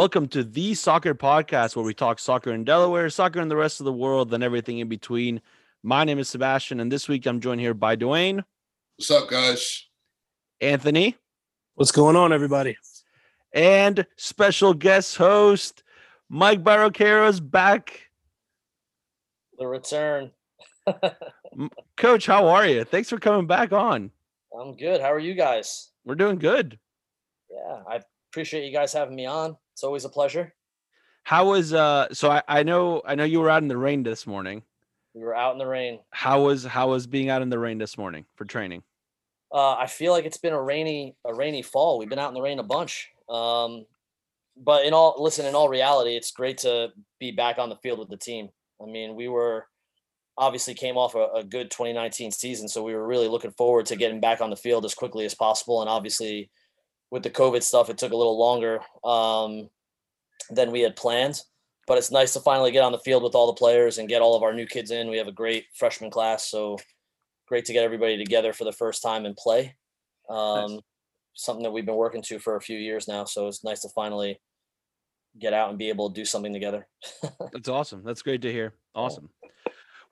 Welcome to the Soccer Podcast, where we talk soccer in Delaware, soccer in the rest of the world, and everything in between. My name is Sebastian, and this week I'm joined here by Dwayne. What's up, guys? Anthony. What's going on, everybody? And special guest host, Mike Barroquero is back. The return. Coach, how are you? Thanks for coming back on. I'm good. How are you guys? We're doing good. Yeah, I appreciate you guys having me on. It's always a pleasure. How was so I know you were out in the rain this morning. We were out in the rain. How was being out in the rain this morning for training? I feel like it's been a rainy fall. We've been out in the rain a bunch. But in all reality, it's great to be back on the field with the team. I mean, we were obviously came off a good 2019 season, so we were really looking forward to getting back on the field as quickly as possible. And obviously with the COVID stuff, it took a little longer than we had planned, but it's nice to finally get on the field with all the players and get all of our new kids in. We have a great freshman class, so great to get everybody together for the first time and play. Nice. Something that we've been working to for a few years now, so it's nice to finally get out and be able to do something together. That's awesome. That's great to hear. Awesome.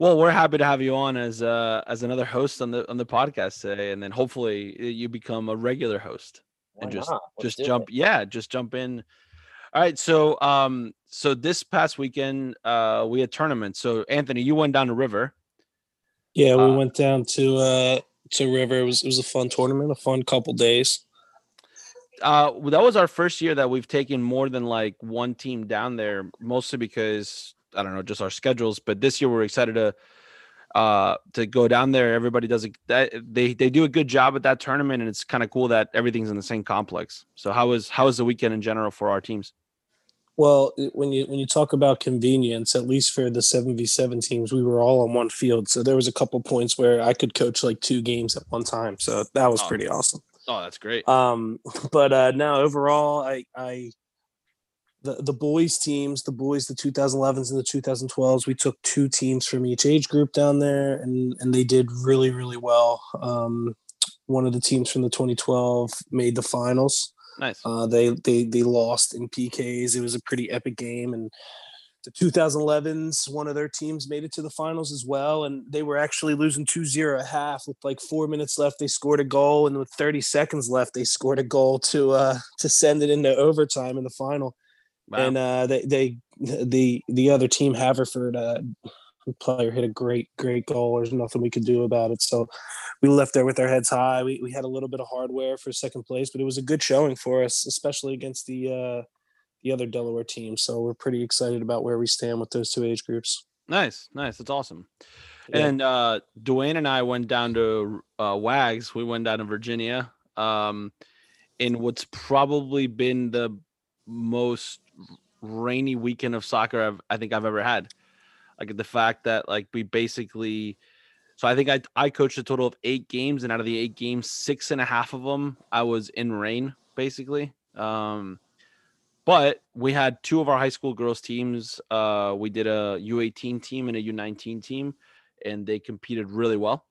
Well, we're happy to have you on as another host on the podcast today, and then hopefully you become a regular host. Why and just jump it. Yeah, just jump in. All right, so so this past weekend we had tournaments. So Anthony, you went down to River. Yeah, we went down to River. It was a fun tournament, a fun couple days. That was our first year that we've taken more than like one team down there, mostly because I don't know, just our schedules. But this year we're excited to go down there. Everybody does they do a good job at that tournament, and it's kind of cool that everything's in the same complex. So how was the weekend in general for our teams? Well, when you talk about convenience, at least for the 7v7 teams, we were all on one field. So there was a couple points where I could coach like two games at one time. So that was pretty awesome. Oh, that's great. But now overall, the boys teams, the 2011s and the 2012s, we took two teams from each age group down there, and they did really, really well. One of the teams from the 2012 made the finals. Nice. They lost in PKs. It was a pretty epic game, and the 2011s, one of their teams made it to the finals as well, and they were actually losing 2-0 at half. With like 4 minutes left, they scored a goal, and with 30 seconds left, they scored a goal to send it into overtime in the final. Wow. And the other team, Haverford, player hit a great goal. There's nothing we could do about it, so we left there with our heads high. We had a little bit of hardware for second place, but it was a good showing for us, especially against the other Delaware team. So we're pretty excited about where we stand with those two age groups. Nice. That's awesome. Yeah. And Dwayne and I went down to WAGS. We went down to Virginia in what's probably been the most rainy weekend of soccer I think I've ever had. Like the fact that like we basically, so I think I coached a total of 8 games, and out of the 8 games, 6.5 of them, I was in rain basically. But we had 2 of our high school girls teams. We did a U18 team and a U19 team, and they competed really well.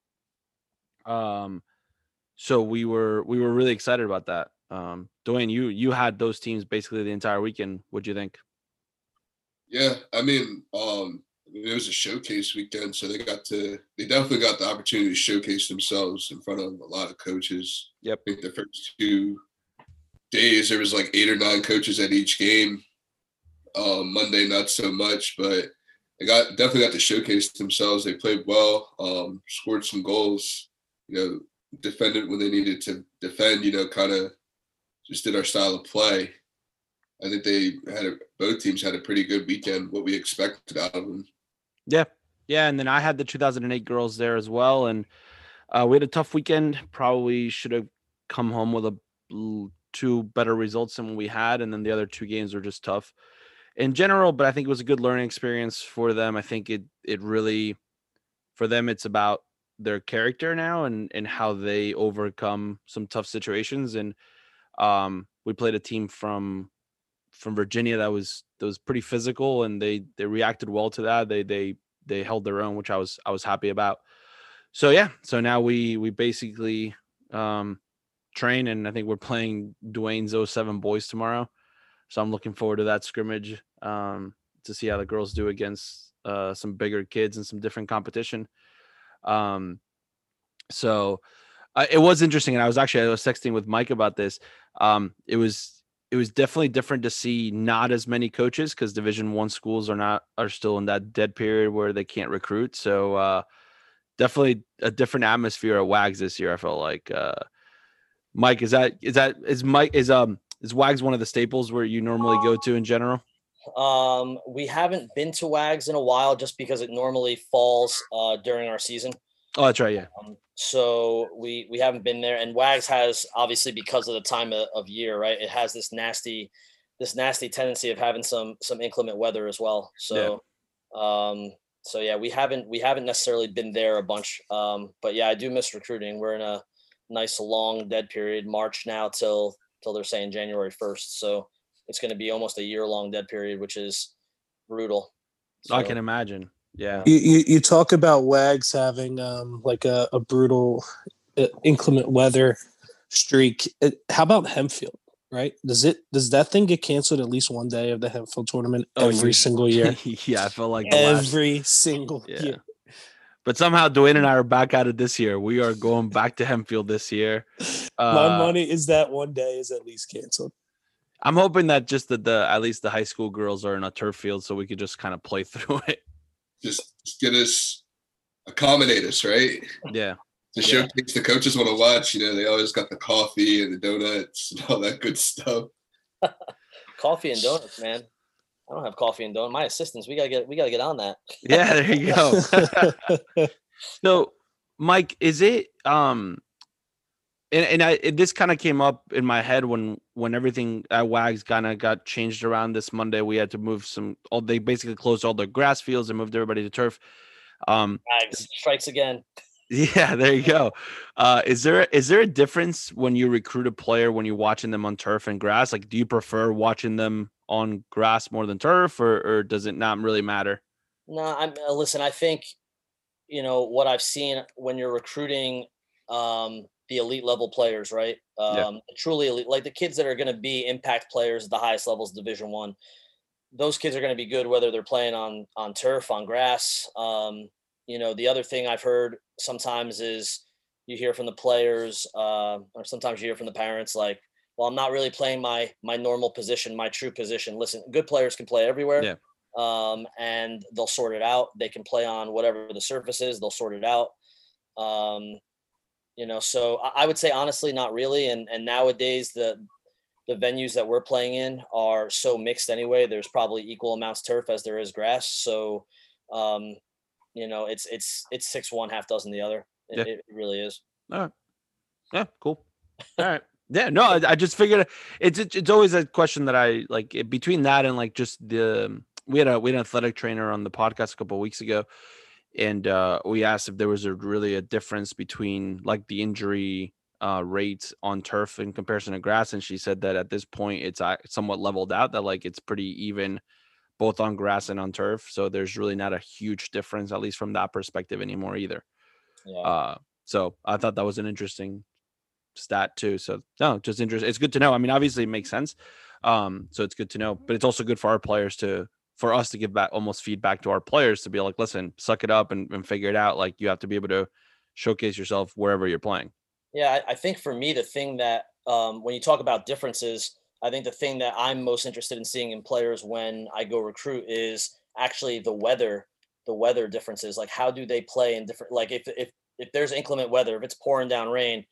So we were really excited about that. Dwayne, you had those teams basically the entire weekend. What'd you think? Yeah, I mean, it was a showcase weekend, so they definitely got the opportunity to showcase themselves in front of a lot of coaches. Yep. I think the first 2 days there was like 8 or 9 coaches at each game. Monday not so much, but they definitely got to showcase themselves. They played well, scored some goals, defended when they needed to defend, kind of just did our style of play. I think both teams had a pretty good weekend, what we expected out of them. Yeah. And then I had the 2008 girls there as well, and we had a tough weekend. Probably should have come home with 2 better results than we had, and then the other 2 games were just tough in general. But I think it was a good learning experience for them. I think it really, for them, it's about their character now and how they overcome some tough situations. And we played a team from Virginia that was pretty physical, and they reacted well to that. They held their own, which I was happy about. So yeah, so now we basically train, and I think we're playing Dwayne's 07 boys tomorrow. So I'm looking forward to that scrimmage to see how the girls do against some bigger kids and some different competition. It was interesting. And I was texting with Mike about this. It was definitely different to see not as many coaches, because Division I schools are still in that dead period where they can't recruit. So definitely a different atmosphere at WAGS this year. I felt like Mike, is WAGS one of the staples where you normally go to in general? We haven't been to WAGS in a while just because it normally falls during our season. Oh, that's right. Yeah. So we haven't been there, and WAGS has, obviously because of the time of year, right, it has this nasty tendency of having some inclement weather as well. So, yeah. We haven't necessarily been there a bunch. But yeah, I do miss recruiting. We're in a nice long dead period, March now till they're saying January 1st. So it's going to be almost a year-long dead period, which is brutal. So, I can imagine. Yeah. You talk about WAGS having like a brutal inclement weather streak. How about Hempfield, right? Does that thing get canceled at least one day of the Hempfield tournament every single year? Yeah, I feel like every single year. But somehow Dwayne and I are back at it this year. We are going back to Hempfield this year. My money is that one day is at least canceled. I'm hoping that just at least the high school girls are in a turf field, so we could just kind of play through it. Just get us, accommodate us, right? Yeah. The showcase the coaches want to watch. You know, they always got the coffee and the donuts and all that good stuff. Coffee and donuts, man. I don't have coffee and donuts. My assistants, we gotta get on that. Yeah, there you go. So, Mike, is it this kind of came up in my head when everything at WAGS kind of got changed around this Monday. We had to move they basically closed all the grass fields and moved everybody to turf. WAGS strikes again. Yeah, there you go. Is there a difference when you recruit a player when you're watching them on turf and grass? Like, do you prefer watching them on grass more than turf, or does it not really matter? No, listen, I think, you know, what I've seen when you're recruiting the elite level players, right? Truly elite, like the kids that are going to be impact players at the highest levels of Division I, those kids are going to be good, whether they're playing on turf, on grass. You know, the other thing I've heard sometimes is you hear from the players or sometimes you hear from the parents, like, well, I'm not really playing my normal position, my true position. Listen, good players can play everywhere. Yeah. And they'll sort it out. They can play on whatever the surface is. They'll sort it out. You know, so I would say, honestly, not really. And nowadays the venues that we're playing in are so mixed anyway. There's probably equal amounts turf as there is grass. So, you know, it's 6-1, half dozen the other. It really is. All right. Yeah. Cool. All right. Yeah. No, I just figured it's always a question that I like between that and like just we had an athletic trainer on the podcast a couple of weeks ago. And we asked if there was really a difference between like the injury rates on turf in comparison to grass. And she said that at this point, it's somewhat leveled out, that like it's pretty even both on grass and on turf. So there's really not a huge difference, at least from that perspective anymore either. Yeah. So I thought that was an interesting stat too. So no, just interesting. It's good to know. I mean, obviously it makes sense. So it's good to know, but it's also good for our players for us to give back almost feedback to our players to be like, listen, suck it up and figure it out. Like, you have to be able to showcase yourself wherever you're playing. Yeah. I think for me, the thing that when you talk about differences, I think the thing that I'm most interested in seeing in players when I go recruit is actually the weather differences. Like, how do they play in different, like if there's inclement weather, if it's pouring down rain,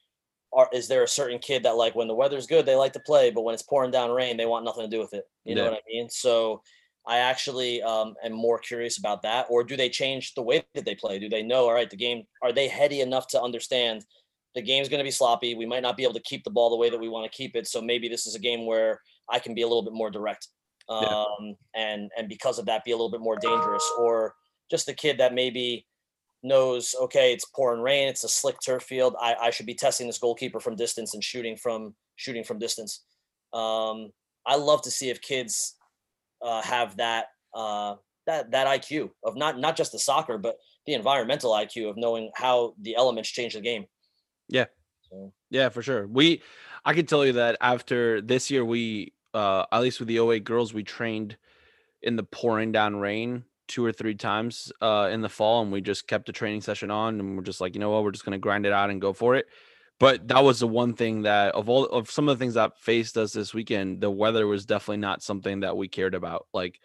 is there a certain kid that, like, when the weather's good, they like to play, but when it's pouring down rain, they want nothing to do with it. You know what I mean? So I actually am more curious about that. Or do they change the way that they play? Do they know, all right, the game, are they heady enough to understand the game's going to be sloppy? We might not be able to keep the ball the way that we want to keep it. So maybe this is a game where I can be a little bit more direct. And because of that, be a little bit more dangerous. Or just the kid that maybe knows, okay, it's pouring rain, it's a slick turf field. I should be testing this goalkeeper from distance and shooting from distance. I love to see if kids have that IQ of not just the soccer, but the environmental IQ of knowing how the elements change the game. Yeah. So. Yeah, for sure. I could tell you that after this year, we at least with the 08 girls, we trained in the pouring down rain 2 or 3 times in the fall, and we just kept the training session on, and we're just like, you know what, we're just going to grind it out and go for it. But that was the one thing that of some of the things that faced us this weekend, the weather was definitely not something that we cared about. Like,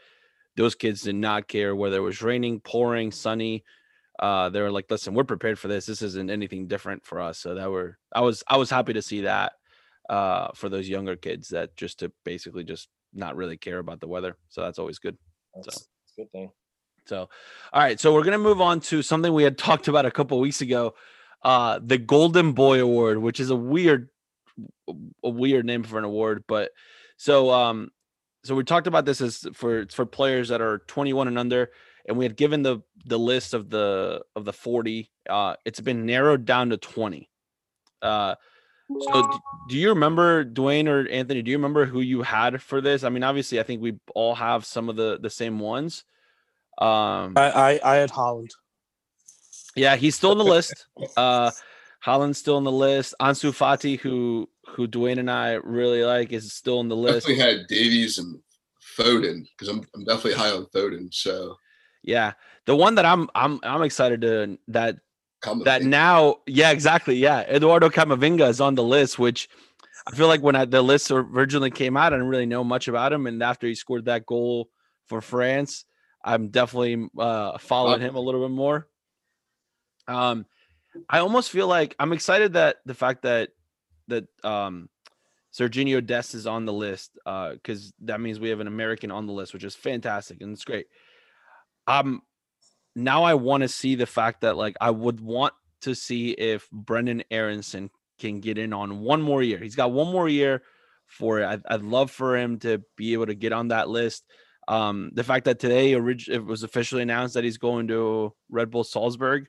those kids did not care whether it was raining, pouring, sunny. They were like, listen, we're prepared for this. This isn't anything different for us. So I was happy to see that for those younger kids that just to basically just not really care about the weather. So that's always good. That's a good thing. So, all right. So we're going to move on to something we had talked about a couple of weeks ago. The Golden Boy Award, which is a weird name for an award, but so we talked about this as for players that are 21 and under, and we had given the list of the 40. It's been narrowed down to 20. So do you remember, Dwayne or Anthony? Do you remember who you had for this? I mean, obviously, I think we all have some of the same ones. I had Haaland. Yeah, he's still on the list. Haaland's still on the list. Ansu Fati, who Dwayne and I really like, is still on the list. We had Davies and Foden, because I'm definitely high on Foden. So yeah, the one that I'm excited to that now, yeah, exactly, yeah. Eduardo Camavinga is on the list, which I feel like when the list originally came out, I didn't really know much about him, and after he scored that goal for France, I'm definitely following him a little bit more. I almost feel like I'm excited that the fact that Sergiño Dest is on the list, because that means we have an American on the list, which is fantastic, and it's great. Now I want to see the fact that, like, I would want to see if Brenden Aaronson can get in on one more year. He's got one more year for it. I'd love for him to be able to get on that list. The fact that today it was officially announced that he's going to Red Bull Salzburg,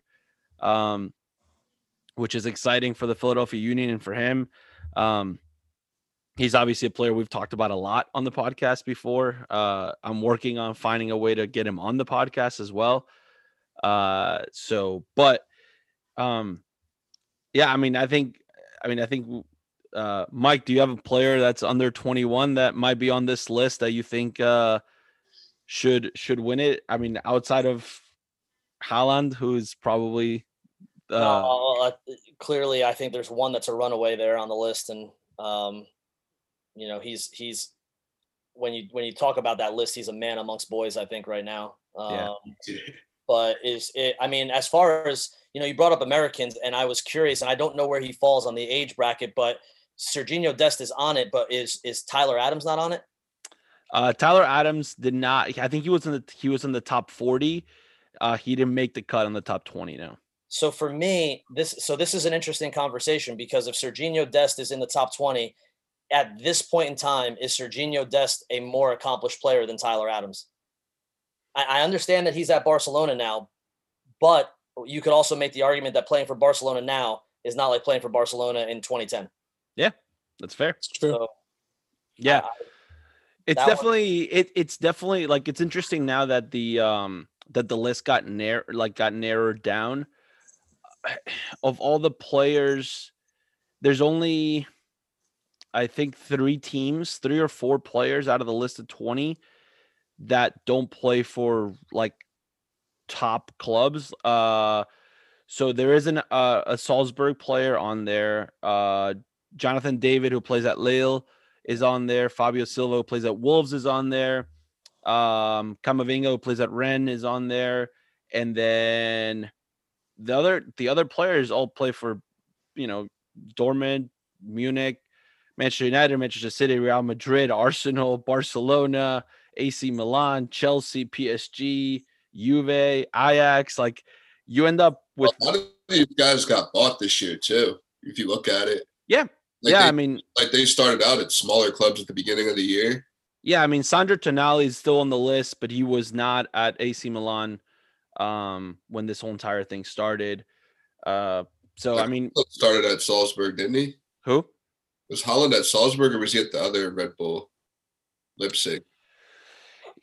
which is exciting for the Philadelphia Union and for him. He's obviously a player we've talked about a lot on the podcast before. I'm working on finding a way to get him on the podcast as well. Yeah, I think Mike, do you have a player that's under 21 that might be on this list that you think should win it? I mean, outside of Haaland, who's probably clearly, I think there's one that's a runaway there on the list, and you know, he's when you talk about that list, he's a man amongst boys, I think, right now. Yeah. But as far as, you know, you brought up Americans, and I was curious, and I don't know where he falls on the age bracket, but Sergiño Dest is on it, but is Tyler Adams not on it? Tyler Adams did not. I think he was in the top 40. He didn't make the cut on the top 20 now. So for me, this is an interesting conversation, because if Sergiño Dest is in the top 20 at this point in time, is Sergiño Dest a more accomplished player than Tyler Adams? I understand that he's at Barcelona now, but you could also make the argument that playing for Barcelona now is not like playing for Barcelona in 2010. Yeah, that's fair. It's true. So, yeah, it's definitely like, it's interesting now that the list got narrowed down. Of all the players, there's only, I think, 3 or 4 players out of the list of 20 that don't play for, like, top clubs. So there is a Salzburg player on there. Jonathan David, who plays at Lille, is on there. Fabio Silva, who plays at Wolves, is on there. Camavinga, who plays at Rennes, is on there. And then the other players all play for, you know, Dortmund, Munich, Manchester United, Manchester City, Real Madrid, Arsenal, Barcelona, AC Milan, Chelsea, PSG, Juve, Ajax. Like, you end up with a lot of these guys got bought this year too, if you look at it. Yeah. They started out at smaller clubs at the beginning of the year. Yeah, I mean, Sandro Tonali is still on the list, but he was not at AC Milan when this whole entire thing started. Started at Salzburg, didn't he? Who? Was Haaland at Salzburg, or was he at the other Red Bull, Leipzig?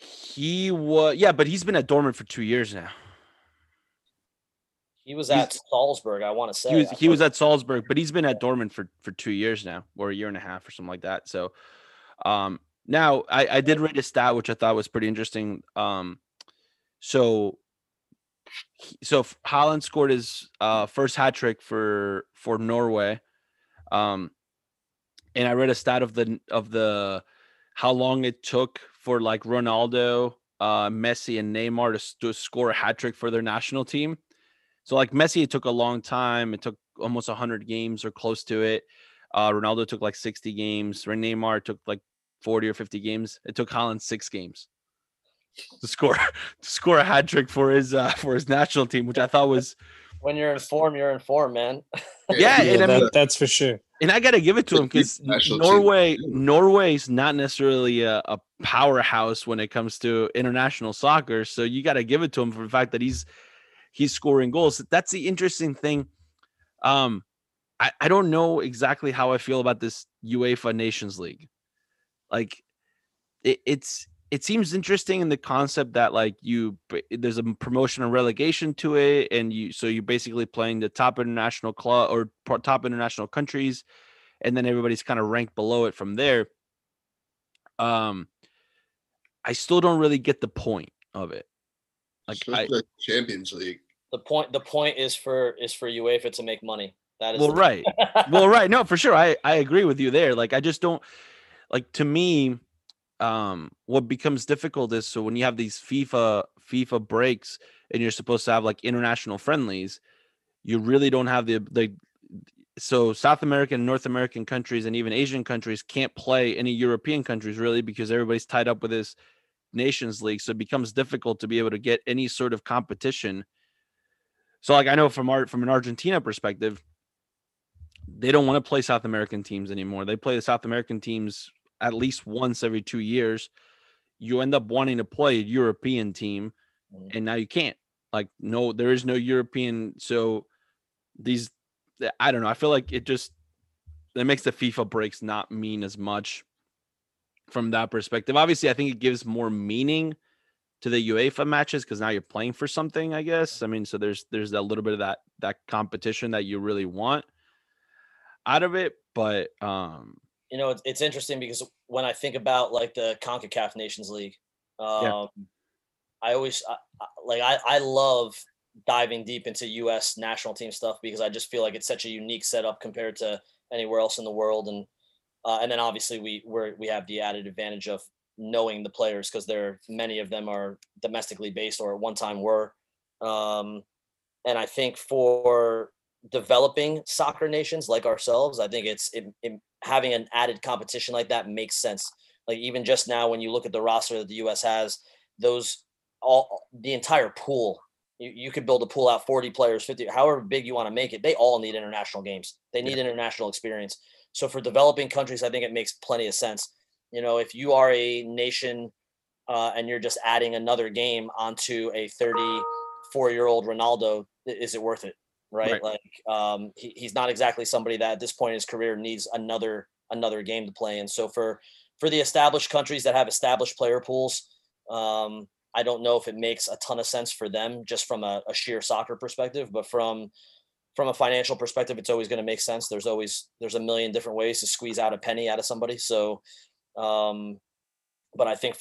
He was, yeah, but he's been at Dortmund for 2 years now. He was at Salzburg, I want to say. He was at Salzburg, but he's been at Dortmund for 2 years now, or a year and a half or something like that. So Now, I did read a stat, which I thought was pretty interesting. So Haaland scored his first hat trick for Norway. And I read a stat of how long it took for like Ronaldo, Messi, and Neymar to score a hat trick for their national team. So like Messi, it took a long time. It took almost 100 games or close to it. Ronaldo took like 60 games. Neymar took like 40 or 50 games. It took Haaland 6 games to score a hat trick for his national team, which I thought was, when you're in form, man. Yeah, I mean, that's for sure. And I gotta give it to him because Norway's not necessarily a powerhouse when it comes to international soccer. So you gotta give it to him for the fact that he's scoring goals. That's the interesting thing. I don't know exactly how I feel about this UEFA Nations League. Like it seems interesting in the concept that like there's a promotion and relegation to it. And you're basically playing the top international club or top international countries. And then everybody's kind of ranked below it from there. I still don't really get the point of it. Like the Champions League. The point is for UEFA to make money. That is right. Well, right. No, for sure. I agree with you there. Like, I just don't, like, to me, what becomes difficult is, so when you have these FIFA breaks and you're supposed to have like international friendlies, you really don't have so South American, North American countries, and even Asian countries can't play any European countries really, because everybody's tied up with this Nations League. So it becomes difficult to be able to get any sort of competition. So like, I know from an Argentina perspective, they don't want to play South American teams anymore. They play the South American teams at least once every 2 years. You end up wanting to play a European team, and now you can't. Like, no, there is no European. So these, I don't know. I feel like that makes the FIFA breaks not mean as much from that perspective. Obviously, I think it gives more meaning to the UEFA matches because now you're playing for something, I guess. I mean, so there's a little bit of that competition that you really want out of it, but you know, it's interesting because when I think about like the CONCACAF Nations League, I always I love diving deep into U.S. national team stuff because I just feel like it's such a unique setup compared to anywhere else in the world, and then obviously we have the added advantage of knowing the players because many of them are domestically based or at one time were, and I think for developing soccer nations like ourselves, I think it's having an added competition like that makes sense. Like even just now, when you look at the roster that the U.S. has, the entire pool, you could build a pool out 40 players, 50, however big you want to make it. They all need international games. They need international experience. So for developing countries, I think it makes plenty of sense. You know, if you are a nation and you're just adding another game onto a 34-year-old Ronaldo, is it worth it? Right? Like he's not exactly somebody that at this point in his career needs another game to play in. So for the established countries that have established player pools, I don't know if it makes a ton of sense for them just from a sheer soccer perspective, but from a financial perspective, it's always going to make sense. There's a million different ways to squeeze out a penny out of somebody. So, but I think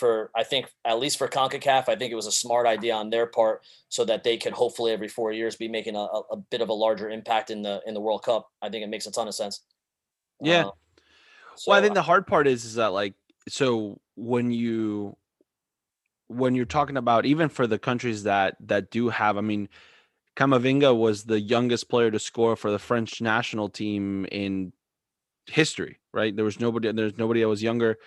at least for CONCACAF, I think it was a smart idea on their part so that they could hopefully every 4 years be making a bit of a larger impact in the World Cup. I think it makes a ton of sense. Yeah. I think the hard part is that like, so when you're talking about, even for the countries that do have, I mean, Camavinga was the youngest player to score for the French national team in history, right? There's nobody that was younger.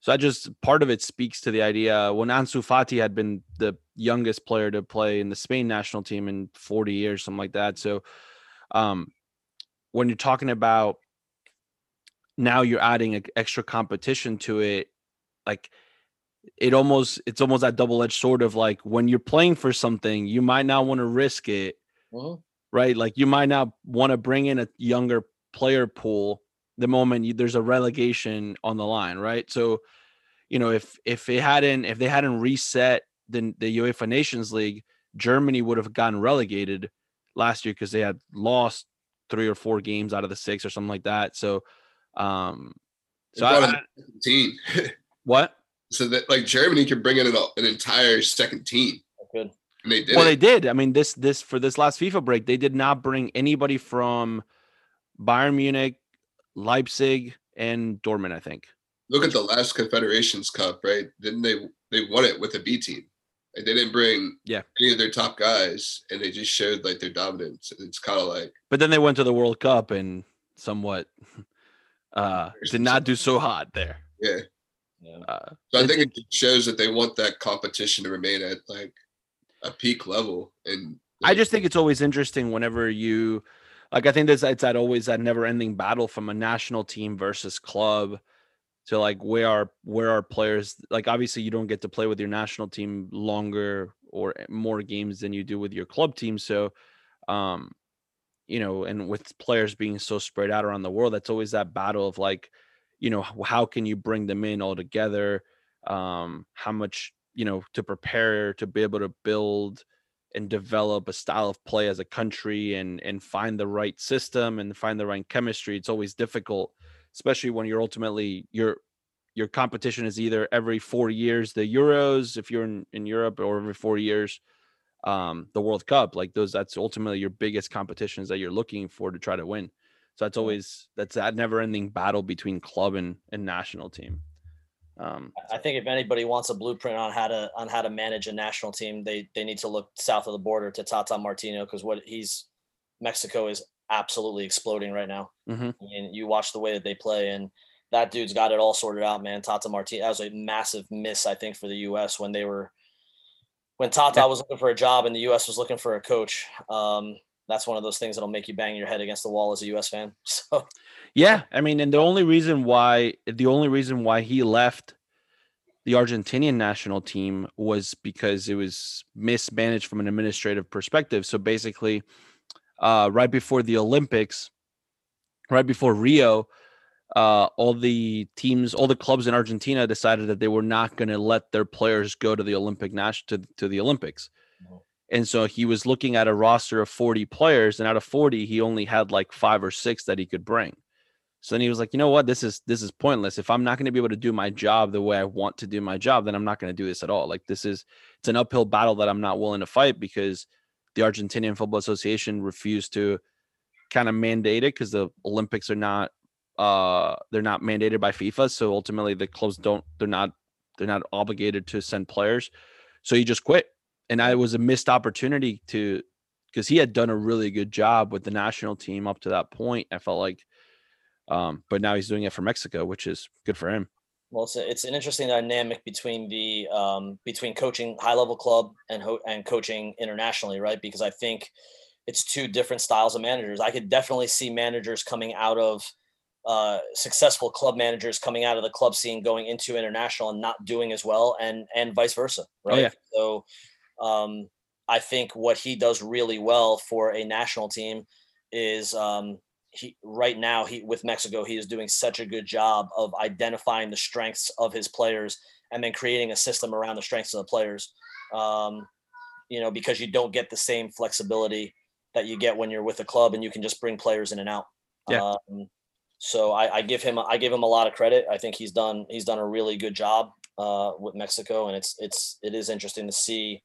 So I just, part of it speaks to the idea when Ansu Fati had been the youngest player to play in the Spain national team in 40 years, something like that. So when you're talking about now you're adding an extra competition to it, like it's almost that double-edged sword of like when you're playing for something, you might not want to risk it, right? Like you might not want to bring in a younger player pool the moment there's a relegation on the line, right? So, you know, if they hadn't reset the UEFA Nations League, Germany would have gotten relegated last year because they had lost 3 or 4 games out of the 6 or something like that. So, What? So that like Germany could bring in an entire second team. Good. And they did. Well, they did. I mean, this for this last FIFA break, they did not bring anybody from Bayern Munich, Leipzig, and Dortmund, I think. Look at the last Confederations Cup, right? Didn't they won it with a B team? Like, they didn't bring any of their top guys, and they just showed like their dominance. It's kind of like. But then they went to the World Cup and somewhat did not do so hot there. Yeah. Yeah. So I think it shows that they want that competition to remain at like a peak level. And I just think it's always interesting whenever you like, I think it's that always that never ending battle from a national team versus club to like, where are players, like, obviously you don't get to play with your national team longer or more games than you do with your club team. So, you know, and with players being so spread out around the world, that's always that battle of like, you know, how can you bring them in all together? How much, you know, to prepare, to be able to build and develop a style of play as a country and find the right system and find the right chemistry. It's always difficult, especially when you're ultimately your competition is either every 4 years, the Euros, if you're in Europe, or every 4 years, the World Cup, like those, that's ultimately your biggest competitions that you're looking for to try to win. So that's always that never-ending battle between club and national team. I think if anybody wants a blueprint on how to manage a national team, they need to look south of the border to Tata Martino, because Mexico is absolutely exploding right now. Mm-hmm. I mean, you watch the way that they play, and that dude's got it all sorted out, man. Tata Martino, that was a massive miss, I think, for the U.S. when Tata was looking for a job and the U.S. was looking for a coach. That's one of those things that'll make you bang your head against the wall as a U.S. fan. So, yeah, I mean, and the only reason why he left the Argentinian national team was because it was mismanaged from an administrative perspective. So basically, right before the Olympics, right before Rio, all the clubs in Argentina decided that they were not going to let their players go to the Olympics. Mm-hmm. And so he was looking at a roster of 40 players, and out of 40, he only had like 5 or 6 that he could bring. So then he was like, you know what? This is pointless. If I'm not going to be able to do my job the way I want to do my job, then I'm not going to do this at all. Like, it's an uphill battle that I'm not willing to fight, because the Argentinian Football Association refused to kind of mandate it, because the Olympics are not, they're not mandated by FIFA. So ultimately the clubs they're not obligated to send players. So he just quit. And it was a missed opportunity because he had done a really good job with the national team up to that point, I felt like. But now he's doing it for Mexico, which is good for him. Well, it's an interesting dynamic between the between coaching high-level club and coaching internationally, right? Because I think it's two different styles of managers. I could definitely see managers coming out of successful club managers coming out of the club scene, going into international and not doing as well, and vice versa, right? Oh, yeah. So. I think what he does really well for a national team is he with Mexico, he is doing such a good job of identifying the strengths of his players and then creating a system around the strengths of the players. You know, because you don't get the same flexibility that you get when you're with a club and you can just bring players in and out. Yeah. So I give him a lot of credit. I think he's done a really good job with Mexico, and it is interesting to see.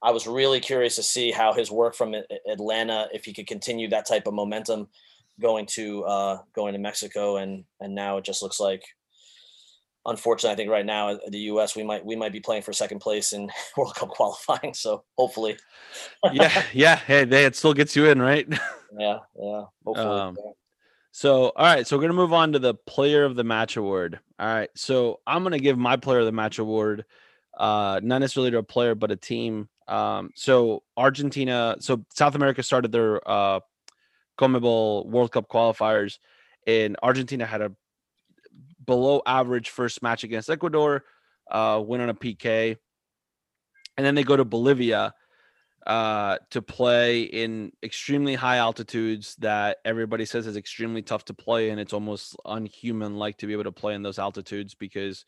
I was really curious to see how his work from Atlanta, if he could continue that type of momentum going to Mexico. And now it just looks like, unfortunately, I think right now the U.S., we might be playing for second place in World Cup qualifying. So hopefully. Yeah. Hey, it still gets you in, right? Yeah. Hopefully. So, all right. So we're going to move on to the Player of the Match Award. All right. So I'm going to give my Player of the Match Award, not necessarily to a player, but a team. So Argentina, so South America started their CONMEBOL World Cup qualifiers, and Argentina had a below average first match against Ecuador, win on a PK, and then they go to Bolivia to play in extremely high altitudes that everybody says is extremely tough to play, and it's almost unhuman-like to be able to play in those altitudes because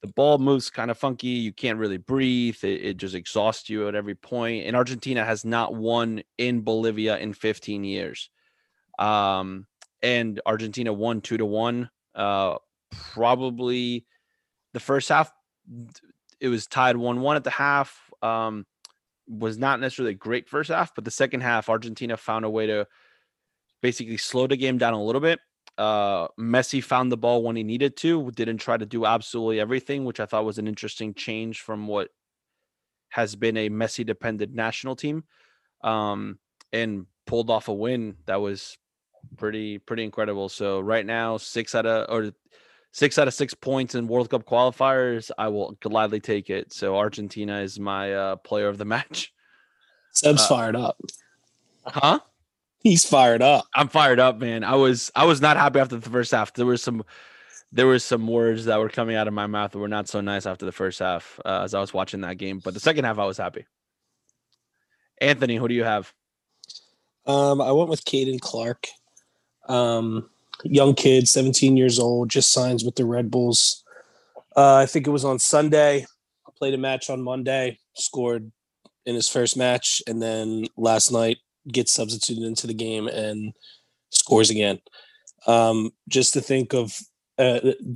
the ball moves kind of funky. You can't really breathe. It just exhausts you at every point. And Argentina has not won in Bolivia in 15 years. And Argentina won 2-1. Probably the first half, it was tied 1-1 at the half. Was not necessarily a great first half, but the second half, Argentina found a way to basically slow the game down a little bit. Messi found the ball when he needed to, didn't try to do absolutely everything, which I thought was an interesting change from what has been a Messi-dependent national team, and pulled off a win that was pretty incredible. So right now, 6 out of 6 points in World Cup qualifiers, I will gladly take it. So Argentina is my player of the match. Seb's fired up. Huh? He's fired up. I'm fired up, man. I was not happy after the first half. There were some words that were coming out of my mouth that were not so nice after the first half, as I was watching that game. But the second half, I was happy. Anthony, who do you have? I went with Caden Clark. Young kid, 17 years old, just signs with the Red Bulls. I think it was on Sunday. Played a match on Monday, scored in his first match, and then last night gets substituted into the game and scores again. Just to think of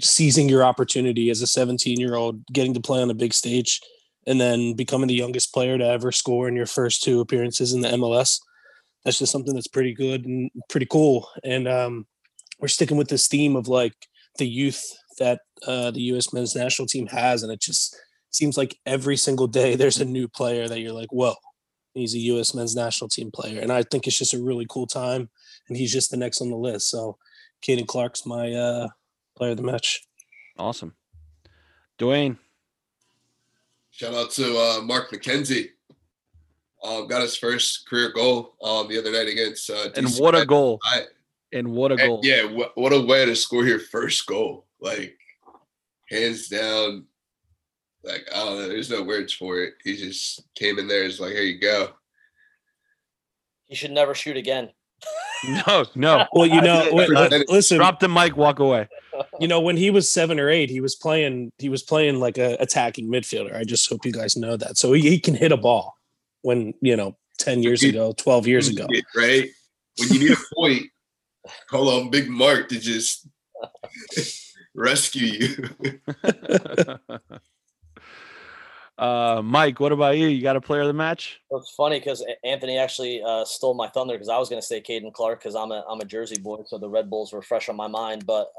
seizing your opportunity as a 17-year-old, getting to play on a big stage, and then becoming the youngest player to ever score in your first two appearances in the MLS. That's just something that's pretty good and pretty cool. And we're sticking with this theme of like the youth that the U.S. men's national team has. And it just seems like every single day there's a new player that you're like, whoa, he's a U.S. men's national team player. And I think it's just a really cool time. And he's just the next on the list. So Caden Clark's my player of the match. Awesome. Dwayne. Shout out to Mark McKenzie. Got his first career goal the other night against DC. And what a goal. And what a goal. Yeah, what a way to score your first goal. Like, hands down, like, I don't know. There's no words for it. He just came in there. It's like, here you go. He should never shoot again. No. Well, you know, listen. Drop the mic, walk away. You know, when he was 7 or 8, he was playing like a attacking midfielder. I just hope you guys know that. So he can hit a ball. When, you know, 10 years ago, 12 years ago. Right? When you need a point, call on Big Mark to just rescue you. Mike, what about you? You got a player of the match? It's funny because Anthony actually stole my thunder because I was going to say Caden Clark because I'm a Jersey boy, so the Red Bulls were fresh on my mind. But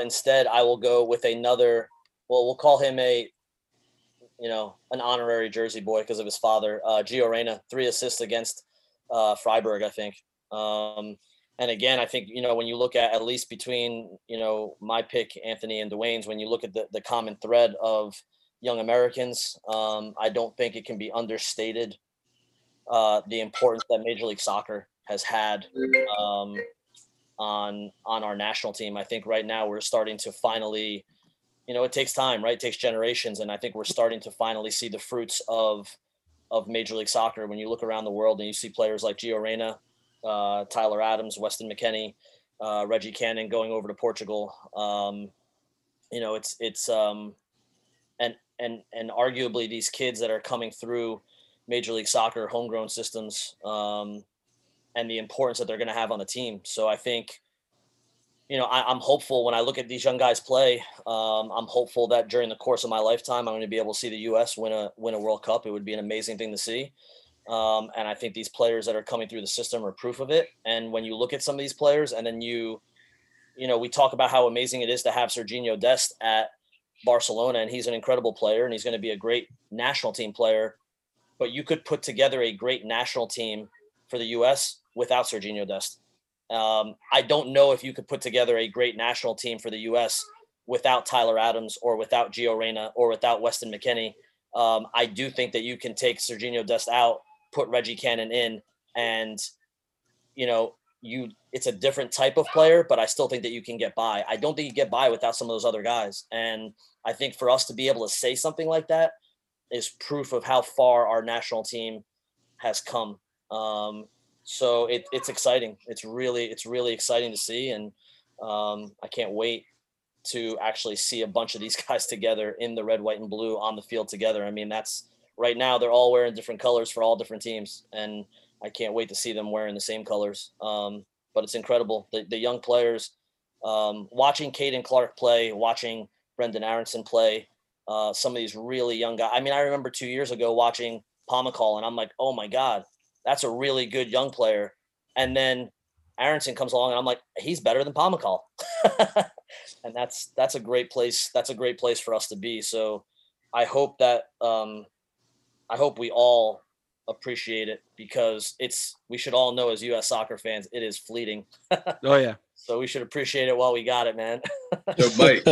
instead, I will go with another – well, we'll call him an honorary Jersey boy because of his father, Gio Reyna, 3 assists against Freiburg, I think. And again, I think, you know, when you look at least between, you know, my pick, Anthony, and Dwayne's, when you look at the common thread of young Americans, I don't think it can be understated the importance that Major League Soccer has had on our national team. I think right now we're starting to finally – you know, it takes time, right? It takes generations. And I think we're starting to finally see the fruits of Major League Soccer. When you look around the world and you see players like Gio Reyna, Tyler Adams, Weston McKennie, Reggie Cannon going over to Portugal. You know, it's arguably these kids that are coming through Major League Soccer, homegrown systems, and the importance that they're going to have on the team. So I think, you know, I'm hopeful when I look at these young guys play. I'm hopeful that during the course of my lifetime, I'm going to be able to see the U.S. win a World Cup. It would be an amazing thing to see. And I think these players that are coming through the system are proof of it. And when you look at some of these players and then you know, we talk about how amazing it is to have Sergiño Dest at Barcelona, and he's an incredible player and he's going to be a great national team player. But you could put together a great national team for the U.S. without Sergiño Dest. I don't know if you could put together a great national team for the U.S. without Tyler Adams or without Gio Reyna or without Weston McKennie. I do think that you can take Sergiño Dest out, put Reggie Cannon in, and, you know, it's a different type of player, but I still think that you can get by. I don't think you get by without some of those other guys. And I think for us to be able to say something like that is proof of how far our national team has come. So it's exciting. It's really exciting to see. And I can't wait to actually see a bunch of these guys together in the red, white, and blue on the field together. I mean, that's right now they're all wearing different colors for all different teams. And I can't wait to see them wearing the same colors. But it's incredible. The young players, watching Caden Clark play, watching Brenden Aaronson play, some of these really young guys. I mean, I remember 2 years ago watching Pomacall, and I'm like, oh my God, that's a really good young player. And then Aaronson comes along, and I'm like, he's better than Pomacall. And that's a great place. That's a great place for us to be. So I hope that I hope we all appreciate it, because it's, we should all know as U.S. soccer fans, it is fleeting. Oh yeah. So we should appreciate it while we got it, man. So Mike,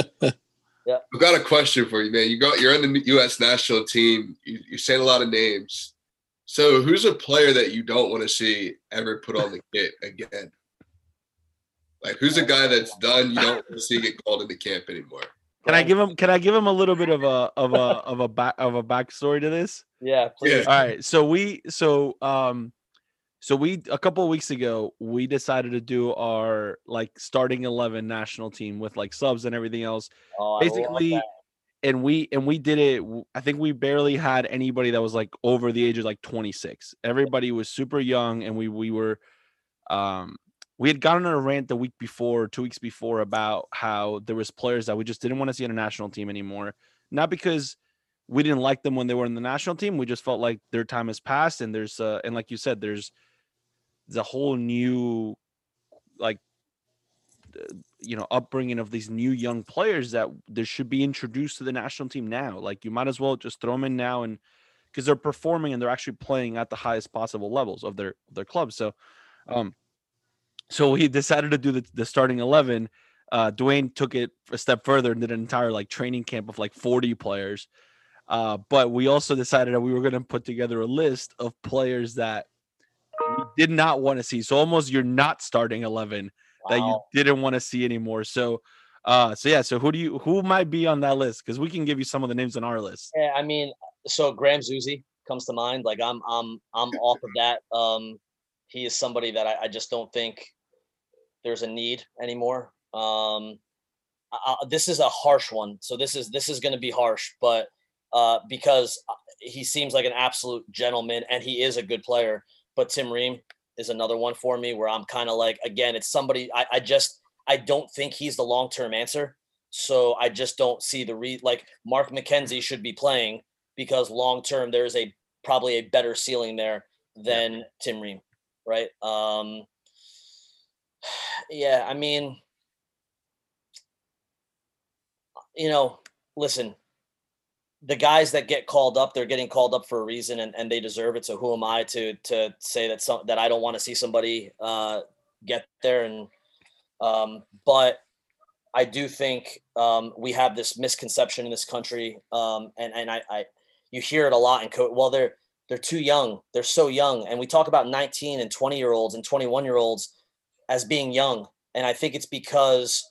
yeah, I've got a question for you, man. You're in the U.S. national team. You say a lot of names. So who's a player that you don't want to see ever put on the kit again? Like, who's a guy that's done, you don't want to see get called into camp anymore? Can I give him a little bit of a backstory to this? Yeah, please. Yeah. All right. So we a couple of weeks ago, we decided to do our like starting 11 national team with like subs and everything else. Oh, basically, I love that. And we did it. I think we barely had anybody that was like over the age of like 26. Everybody was super young, and we had gotten on a rant the week before, 2 weeks before, about how there was players that we just didn't want to see on a national team anymore. Not because we didn't like them when they were in the national team. We just felt like their time has passed, and there's and like you said, there's a whole new like, you know, upbringing of these new young players that they should be introduced to the national team now. Like, you might as well just throw them in now, and because they're performing and they're actually playing at the highest possible levels of their club. So, so he decided to do the starting 11. Dwayne took it a step further and did an entire like training camp of like 40 players. But we also decided that we were going to put together a list of players that we did not want to see. So almost you're not starting 11. That you didn't want to see anymore. So who might be on that list? Because we can give you some of the names on our list. Yeah, I mean, so Graham Zusi comes to mind. Like, I'm off of that. He is somebody that I just don't think there's a need anymore. This is a harsh one, so this is going to be harsh, but because he seems like an absolute gentleman and he is a good player, but Tim Ream is another one for me where I'm kind of like, again, it's somebody I don't think he's the long-term answer. So I just don't see like Mark McKenzie should be playing, because long-term there's probably a better ceiling there than Tim Ream. Right. Yeah. I mean, you know, listen, the guys that get called up, they're getting called up for a reason, and they deserve it. So who am I to say that I don't want to see somebody get there? And but I do think we have this misconception in this country, and I you hear it a lot in coach. Well, they're too young. They're so young, and we talk about 19 and 20-year-olds and 21-year-olds as being young. And I think it's because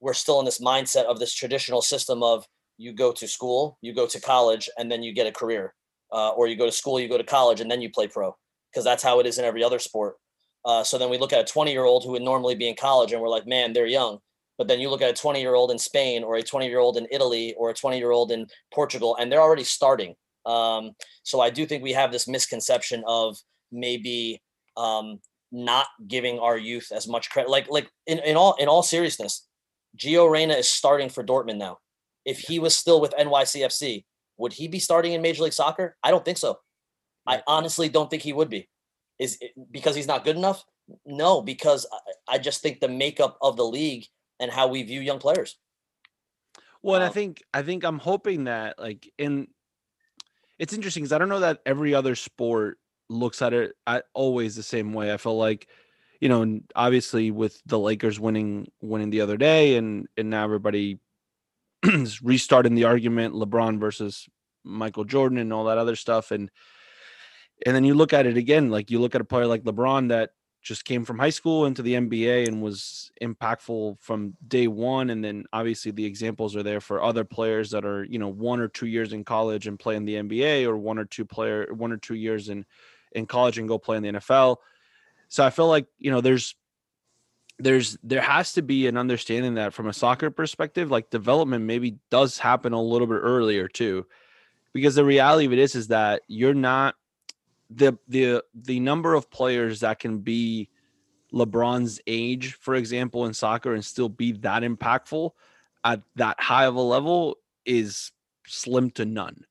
we're still in this mindset of this traditional system of, you go to school, you go to college, and then you get a career, or you go to school, you go to college, and then you play pro, because that's how it is in every other sport. So then we look at a 20-year-old who would normally be in college, and we're like, man, they're young. But then you look at a 20-year-old in Spain, or a 20-year-old in Italy, or a 20-year-old in Portugal, and they're already starting. So I do think we have this misconception of maybe not giving our youth as much credit. Like in all seriousness, Gio Reyna is starting for Dortmund now. If he was still with NYCFC, would he be starting in Major League Soccer? I don't think so. I honestly don't think he would be. Is it because he's not good enough? No, because I just think the makeup of the league and how we view young players. Well, and I think I'm hoping that, like, in it's interesting because I don't know that every other sport looks at it always the same way. I feel like, you know, obviously with the Lakers winning the other day, and now everybody restarting the argument, LeBron versus Michael Jordan and all that other stuff. And then you look at it again, like you look at a player like LeBron that just came from high school into the NBA and was impactful from day one. And then obviously the examples are there for other players that are, you know, 1 or 2 years in college and play in the NBA, or 1 or 2 years in college and go play in the NFL. So I feel like, you know, there has to be an understanding that from a soccer perspective, like, development maybe does happen a little bit earlier too, because the reality of it is that you're not the number of players that can be LeBron's age, for example, in soccer and still be that impactful. at that high of a level is slim to none.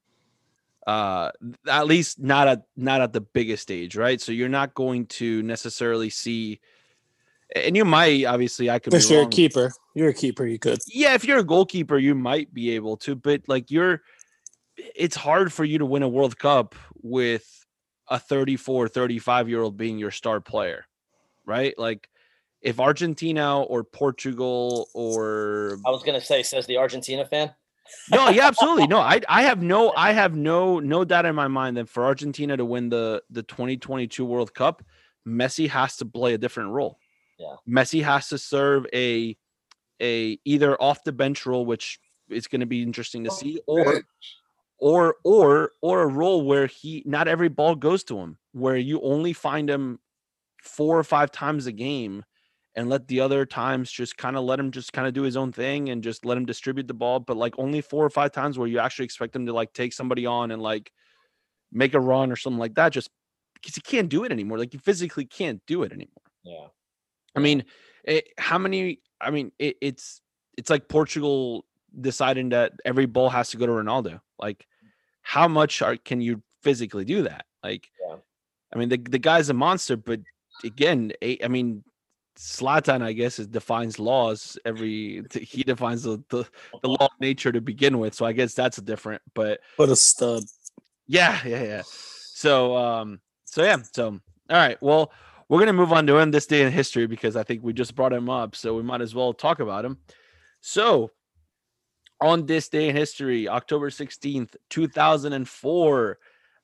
At least not at the biggest stage, right? So you're not going to necessarily see, and you might, obviously, I could be wrong. If you're a keeper, you could. Yeah, if you're a goalkeeper, you might be able to, but like it's hard for you to win a World Cup with a 34, 35-year-old being your star player, right? Like, if Argentina or Portugal or I was gonna say, says the Argentina fan. No, yeah, absolutely. No, I have no doubt in my mind that for Argentina to win the 2022 World Cup, Messi has to play a different role. Yeah. Messi has to serve a either off the bench role, which it's going to be interesting to see, or a role where he not every ball goes to him, where you only find him 4 or 5 times a game. And let the other times just kind of let him just kind of do his own thing and just let him distribute the ball. But like only 4 or 5 times where you actually expect him to like take somebody on and like make a run or something like that, just because he can't do it anymore. Like you physically can't do it anymore. Yeah. I mean, it's like Portugal deciding that every ball has to go to Ronaldo. Like how much can you physically do that? Like, yeah. I mean, the guy's a monster, but again, Zlatan, I guess, defines laws. He defines the law of nature to begin with. So I guess that's different. But a stud. Yeah. So all right. Well, we're gonna move on to end this day in history because I think we just brought him up, so we might as well talk about him. So on this day in history, October 16th, 2004,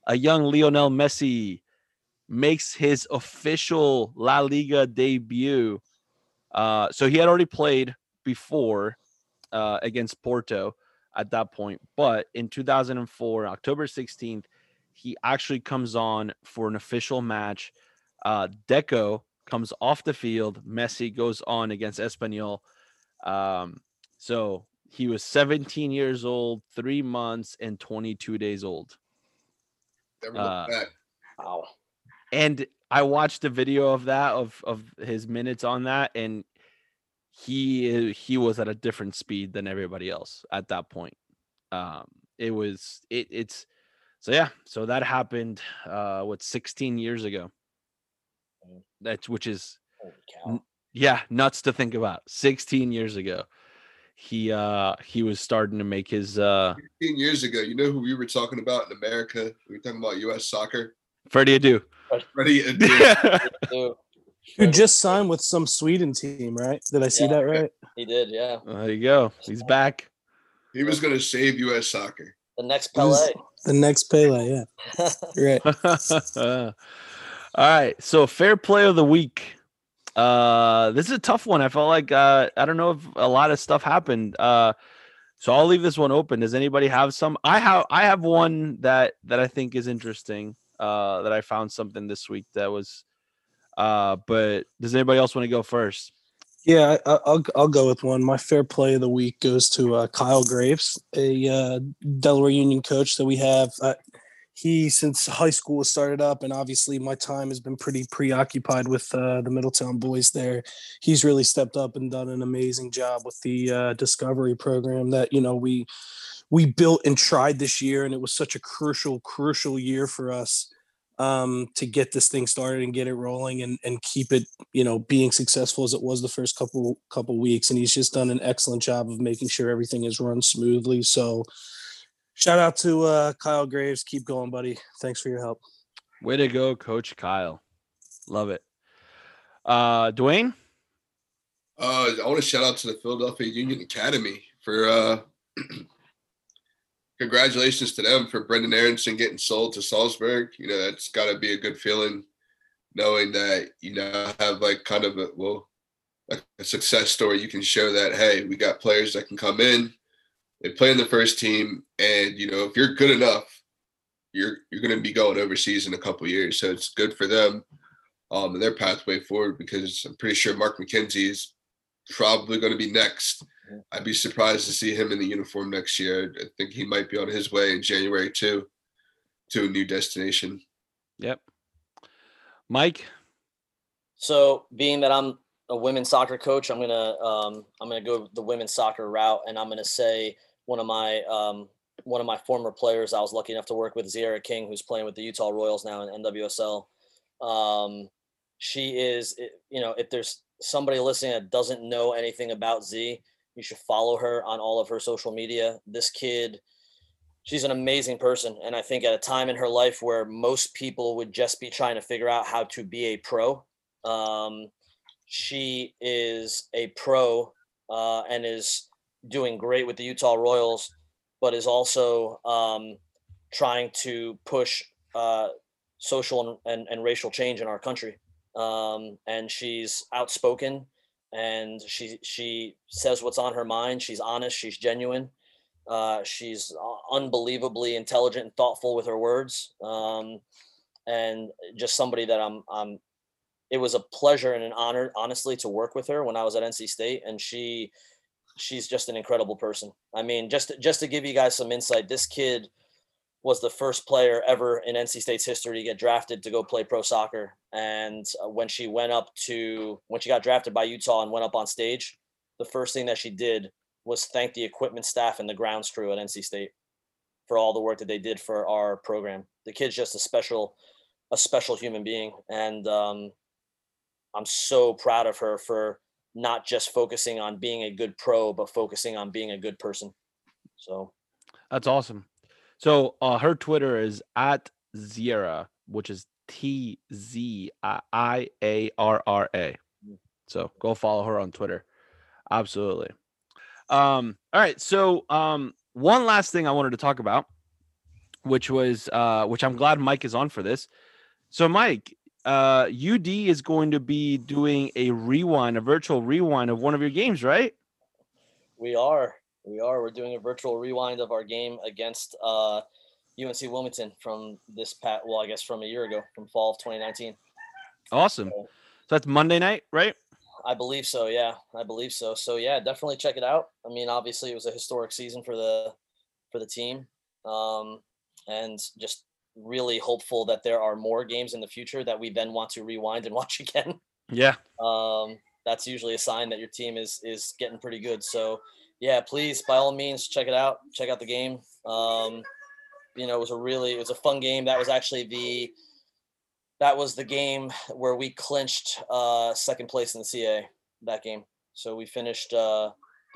a young Lionel Messi makes his official La Liga debut. So he had already played before against Porto at that point. But in 2004, October 16th, he actually comes on for an official match. Deco comes off the field. Messi goes on against Espanyol. So he was 17 years old, 3 months, and 22 days old. Never looked back. Wow. And I watched the video of that, of his minutes on that, and he was at a different speed than everybody else at that point. So that happened 16 years ago. Nuts to think about. 16 years ago, he was starting to make his 16 years ago. You know who we were talking about in America? We were talking about U.S. soccer. Freddie Adu. Who just signed with some Sweden team, right? Did I see that right? He did, yeah. Well, there you go. He's back. He was going to save U.S. soccer. The next Pele, yeah. Right. All right. So, fair play of the week. This is a tough one. I felt like I don't know if a lot of stuff happened. So I'll leave this one open. Does anybody have some? I have one that I think is interesting. That I found something this week that was, but does anybody else want to go first? Yeah, I'll go with one. My fair play of the week goes to Kyle Graves, a Delaware Union coach that we have. He, since high school started up, and obviously my time has been pretty preoccupied with the Middletown boys there. He's really stepped up and done an amazing job with the Discovery program that, you know, we built and tried this year, and it was such a crucial year for us to get this thing started and get it rolling and keep it, you know, being successful as it was the first couple weeks. And he's just done an excellent job of making sure everything is run smoothly. So shout out to Kyle Graves. Keep going, buddy. Thanks for your help. Way to go, Coach Kyle. Love it. Dwayne? I want to shout out to the Philadelphia Union Academy for congratulations to them for Brenden Aaronson getting sold to Salzburg. You know, that's got to be a good feeling knowing that, you know, have like kind of a success story. You can show that, hey, we got players that can come in and play in the first team. And, you know, if you're good enough, you're going to be going overseas in a couple of years. So it's good for them and their pathway forward, because I'm pretty sure Mark McKenzie is probably going to be next. I'd be surprised to see him in the uniform next year. I think he might be on his way in January too, to a new destination. Yep. Mike? So being that I'm a women's soccer coach, I'm gonna go the women's soccer route, and I'm gonna say one of my former players I was lucky enough to work with, Zierra King, who's playing with the Utah Royals now in NWSL. She is, you know, if there's somebody listening that doesn't know anything about Z, you should follow her on all of her social media. This kid, she's an amazing person. And I think at a time in her life where most people would just be trying to figure out how to be a pro, she is a pro and is doing great with the Utah Royals, but is also trying to push social and racial change in our country. And she's outspoken, and she says what's on her mind. She's honest. She's genuine. She's unbelievably intelligent and thoughtful with her words. And just somebody that it was a pleasure and an honor, honestly, to work with her when I was at NC State. And she's just an incredible person. I mean, just to give you guys some insight, this kid was the first player ever in NC State's history to get drafted to go play pro soccer. And when she got drafted by Utah and went up on stage, the first thing that she did was thank the equipment staff and the grounds crew at NC State for all the work that they did for our program. The kid's just a special human being. And I'm so proud of her for not just focusing on being a good pro, but focusing on being a good person. So that's awesome. So her Twitter is @Zierra, which is TZIARRA. So go follow her on Twitter. Absolutely. All right. So one last thing I wanted to talk about, which was which I'm glad Mike is on for this. So Mike, UD is going to be doing a virtual rewind of one of your games, right? We are. We're doing a virtual rewind of our game against UNC Wilmington from a year ago, from fall of 2019. Awesome. So that's Monday night, right? I believe so. Yeah, I believe so. So yeah, definitely check it out. I mean, obviously it was a historic season for the team, and just really hopeful that there are more games in the future that we then want to rewind and watch again. Yeah. That's usually a sign that your team is getting pretty good. So. Yeah, please, by all means, check it out. Check out the game. It was a fun game. That was actually the game where we clinched second place in the CA that game. So we finished, the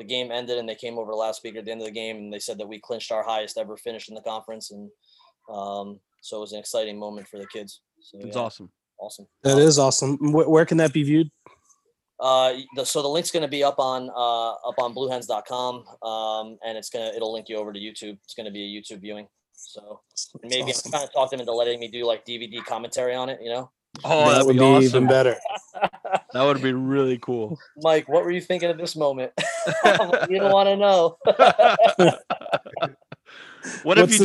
game ended and they came over the loudspeaker at the end of the game and they said that we clinched our highest ever finish in the conference. And so it was an exciting moment for the kids. So, it's awesome. Awesome. That is awesome. Where can that be viewed? So the link's going to be up on bluehens.com, and it'll link you over to YouTube. It's going to be a YouTube viewing. So maybe awesome. I'm trying to talk them into letting me do like DVD commentary on it, you know? Oh, that would be awesome. Even better. That would be really cool. Mike, what were you thinking at this moment? You don't want to know. What if you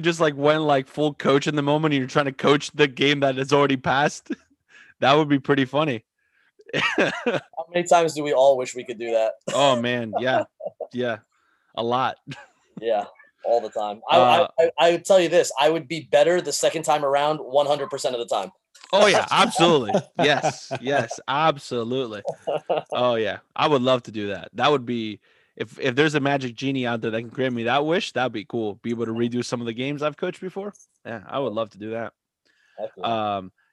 just like went like full coach in the moment and you're trying to coach the game that has already passed? That would be pretty funny. How many times do we all wish we could do that? Oh man, yeah, a lot. Yeah, all the time. I would tell you this: I would be better the second time around, 100% of the time. Oh yeah, absolutely. yes, absolutely. Oh yeah, I would love to do that. That would be if there's a magic genie out there that can grant me that wish, that'd be cool. Be able to redo some of the games I've coached before. Yeah, I would love to do that.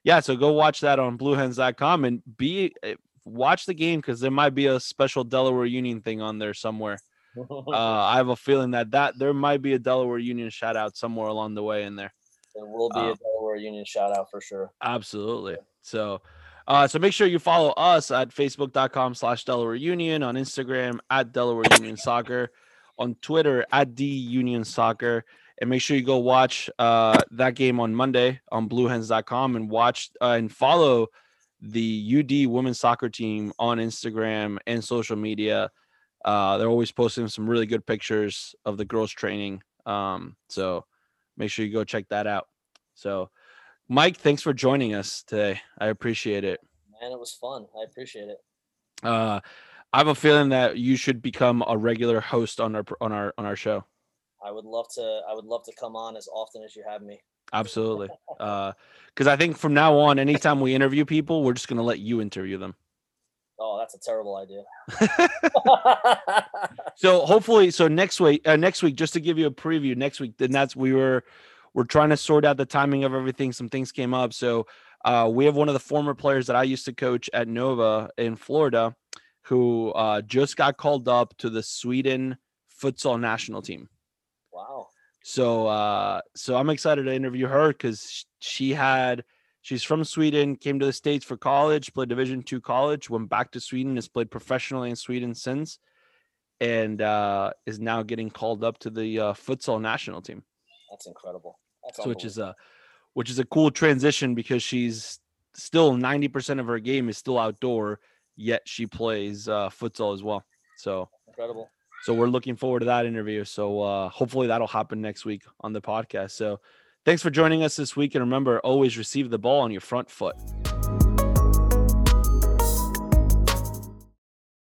Yeah, so go watch that on bluehens.com and watch the game because there might be a special Delaware Union thing on there somewhere. I have a feeling that there might be a Delaware Union shout out somewhere along the way in there. There will be a Delaware Union shout out for sure. Absolutely. So so make sure you follow us at facebook.com/Delaware Union, on Instagram @Delaware Union Soccer, on Twitter @DUnionSoccer. And make sure you go watch that game on Monday on bluehens.com and watch and follow the UD women's soccer team on Instagram and social media. They're always posting some really good pictures of the girls training. So make sure you go check that out. So, Mike, thanks for joining us today. I appreciate it. Man, it was fun. I appreciate it. I have a feeling that you should become a regular host on our show. I I would love to come on as often as you have me. Absolutely. Because I think from now on, anytime we interview people, we're just going to let you interview them. Oh, that's a terrible idea. So hopefully, next week, just to give you a preview, next week, then we're trying to sort out the timing of everything. Some things came up. So we have one of the former players that I used to coach at Nova in Florida, who just got called up to the Sweden futsal national team. Wow. So I'm excited to interview her because she's from Sweden, came to the States for college, played Division II college, went back to Sweden, has played professionally in Sweden since, and is now getting called up to the futsal national team. That's incredible. Which is a cool transition because she's still 90% of her game is still outdoor, yet she plays futsal as well. So incredible. So we're looking forward to that interview. So hopefully that'll happen next week on the podcast. So thanks for joining us this week. And remember, always receive the ball on your front foot.